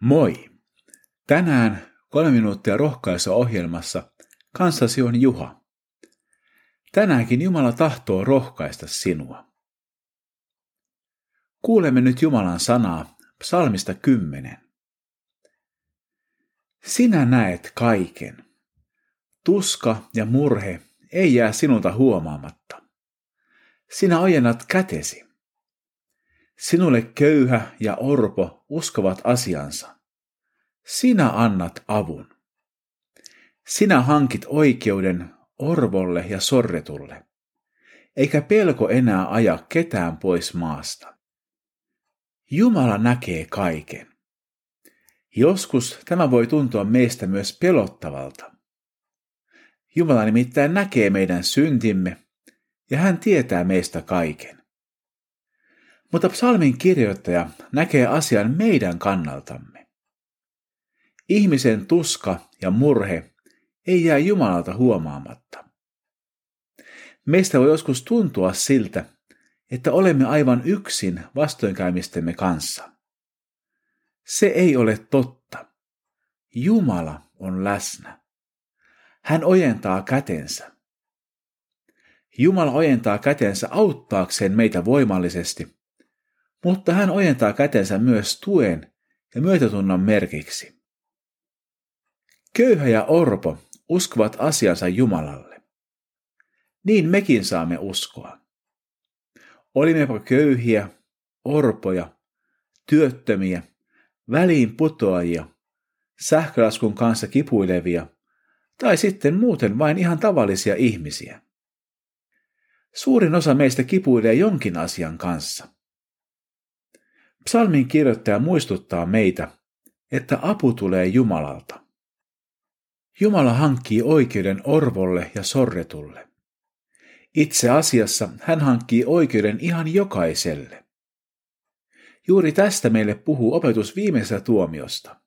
Moi! Tänään 3 minuuttia rohkaisua ohjelmassa kanssasi on Juha. Tänäänkin Jumala tahtoo rohkaista sinua. Kuulemme nyt Jumalan sanaa psalmista 10. Sinä näet kaiken. Tuska ja murhe ei jää sinulta huomaamatta. Sinä ojennat kätesi. Sinulle köyhä ja orpo uskovat asiansa. Sinä annat avun. Sinä hankit oikeuden orvolle ja sorretulle, eikä pelko enää aja ketään pois maasta. Jumala näkee kaiken. Joskus tämä voi tuntua meistä myös pelottavalta. Jumala nimittäin näkee meidän syntimme ja hän tietää meistä kaiken. Mutta psalmin kirjoittaja näkee asian meidän kannaltamme. Ihmisen tuska ja murhe ei jää Jumalalta huomaamatta. Meistä voi joskus tuntua siltä, että olemme aivan yksin vastoinkäymistemme kanssa. Se ei ole totta. Jumala on läsnä. Hän ojentaa kätensä. Jumala ojentaa kätensä auttaakseen meitä voimallisesti, mutta hän ojentaa kätensä myös tuen ja myötätunnon merkiksi. Köyhä ja orpo uskovat asiansa Jumalalle. Niin mekin saamme uskoa. Olimmepa köyhiä, orpoja, työttömiä, väliinputoajia, sähkölaskun kanssa kipuilevia tai sitten muuten vain ihan tavallisia ihmisiä. Suurin osa meistä kipuilee jonkin asian kanssa. Psalmin kirjoittaja muistuttaa meitä, että apu tulee Jumalalta. Jumala hankkii oikeuden orvolle ja sorretulle. Itse asiassa hän hankkii oikeuden ihan jokaiselle. Juuri tästä meille puhuu opetus viimeisestä tuomiosta.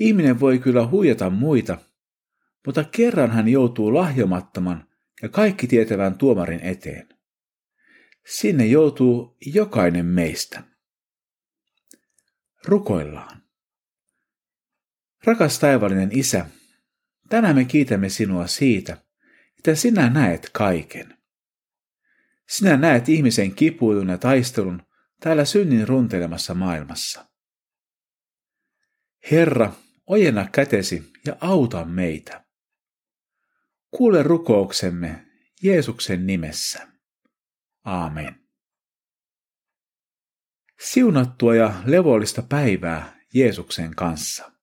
Ihminen voi kyllä huijata muita, mutta kerran hän joutuu lahjomattoman ja kaikki tietävän tuomarin eteen. Sinne joutuu jokainen meistä. Rukoillaan. Rakas taivallinen Isä, tänään me kiitämme sinua siitä, että sinä näet kaiken. Sinä näet ihmisen kipuilun ja taistelun täällä synnin runtelemassa maailmassa. Herra, ojenna kätesi ja auta meitä. Kuule rukouksemme Jeesuksen nimessä. Aamen. Siunattua ja levollista päivää Jeesuksen kanssa.